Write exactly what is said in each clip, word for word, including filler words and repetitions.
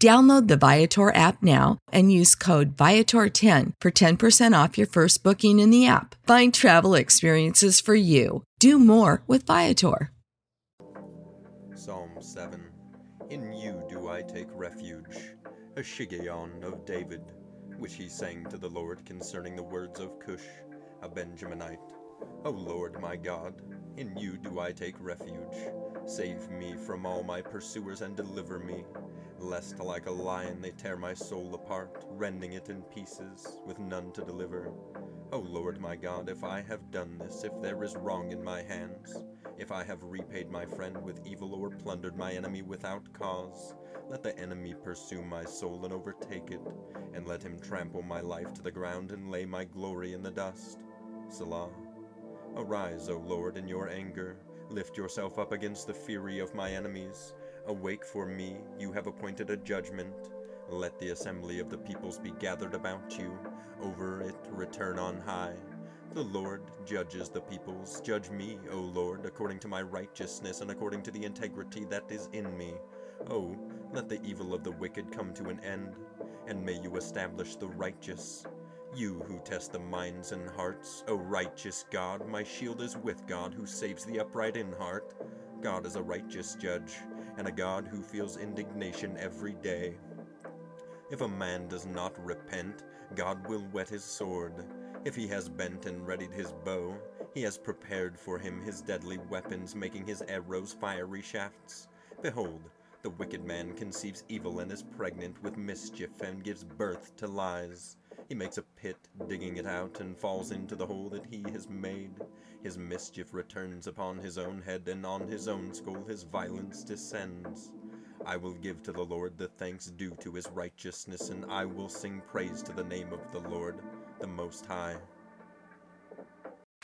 Download the Viator app now and use code Viator ten for ten percent off your first booking in the app. Find travel experiences for you. Do more with Viator. Psalm seven. In you do I take refuge, a Shiggaion of David, which he sang to the Lord concerning the words of Cush, a Benjaminite. O Lord my God, in you do I take refuge. Save me from all my pursuers and deliver me, lest like a lion they tear my soul apart, rending it in pieces, with none to deliver. O Lord my God, if I have done this, if there is wrong in my hands, if I have repaid my friend with evil or plundered my enemy without cause, let the enemy pursue my soul and overtake it, and let him trample my life to the ground and lay my glory in the dust. Selah. Arise, O Lord, in your anger. Lift yourself up against the fury of my enemies. Awake for me, you have appointed a judgment. Let the assembly of the peoples be gathered about you. Over it return on high. The Lord judges the peoples. Judge me, O Lord, according to my righteousness and according to the integrity that is in me. O, let the evil of the wicked come to an end, and may you establish the righteous. You who test the minds and hearts, O righteous God, my shield is with God who saves the upright in heart. God is a righteous judge, and a God who feels indignation every day. If a man does not repent, God will whet his sword. If he has bent and readied his bow, he has prepared for him his deadly weapons, making his arrows fiery shafts. Behold, the wicked man conceives evil and is pregnant with mischief and gives birth to lies. He makes a pit, digging it out, and falls into the hole that he has made. His mischief returns upon his own head, and on his own skull his violence descends. I will give to the Lord the thanks due to his righteousness, and I will sing praise to the name of the Lord, the Most High.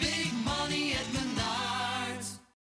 big.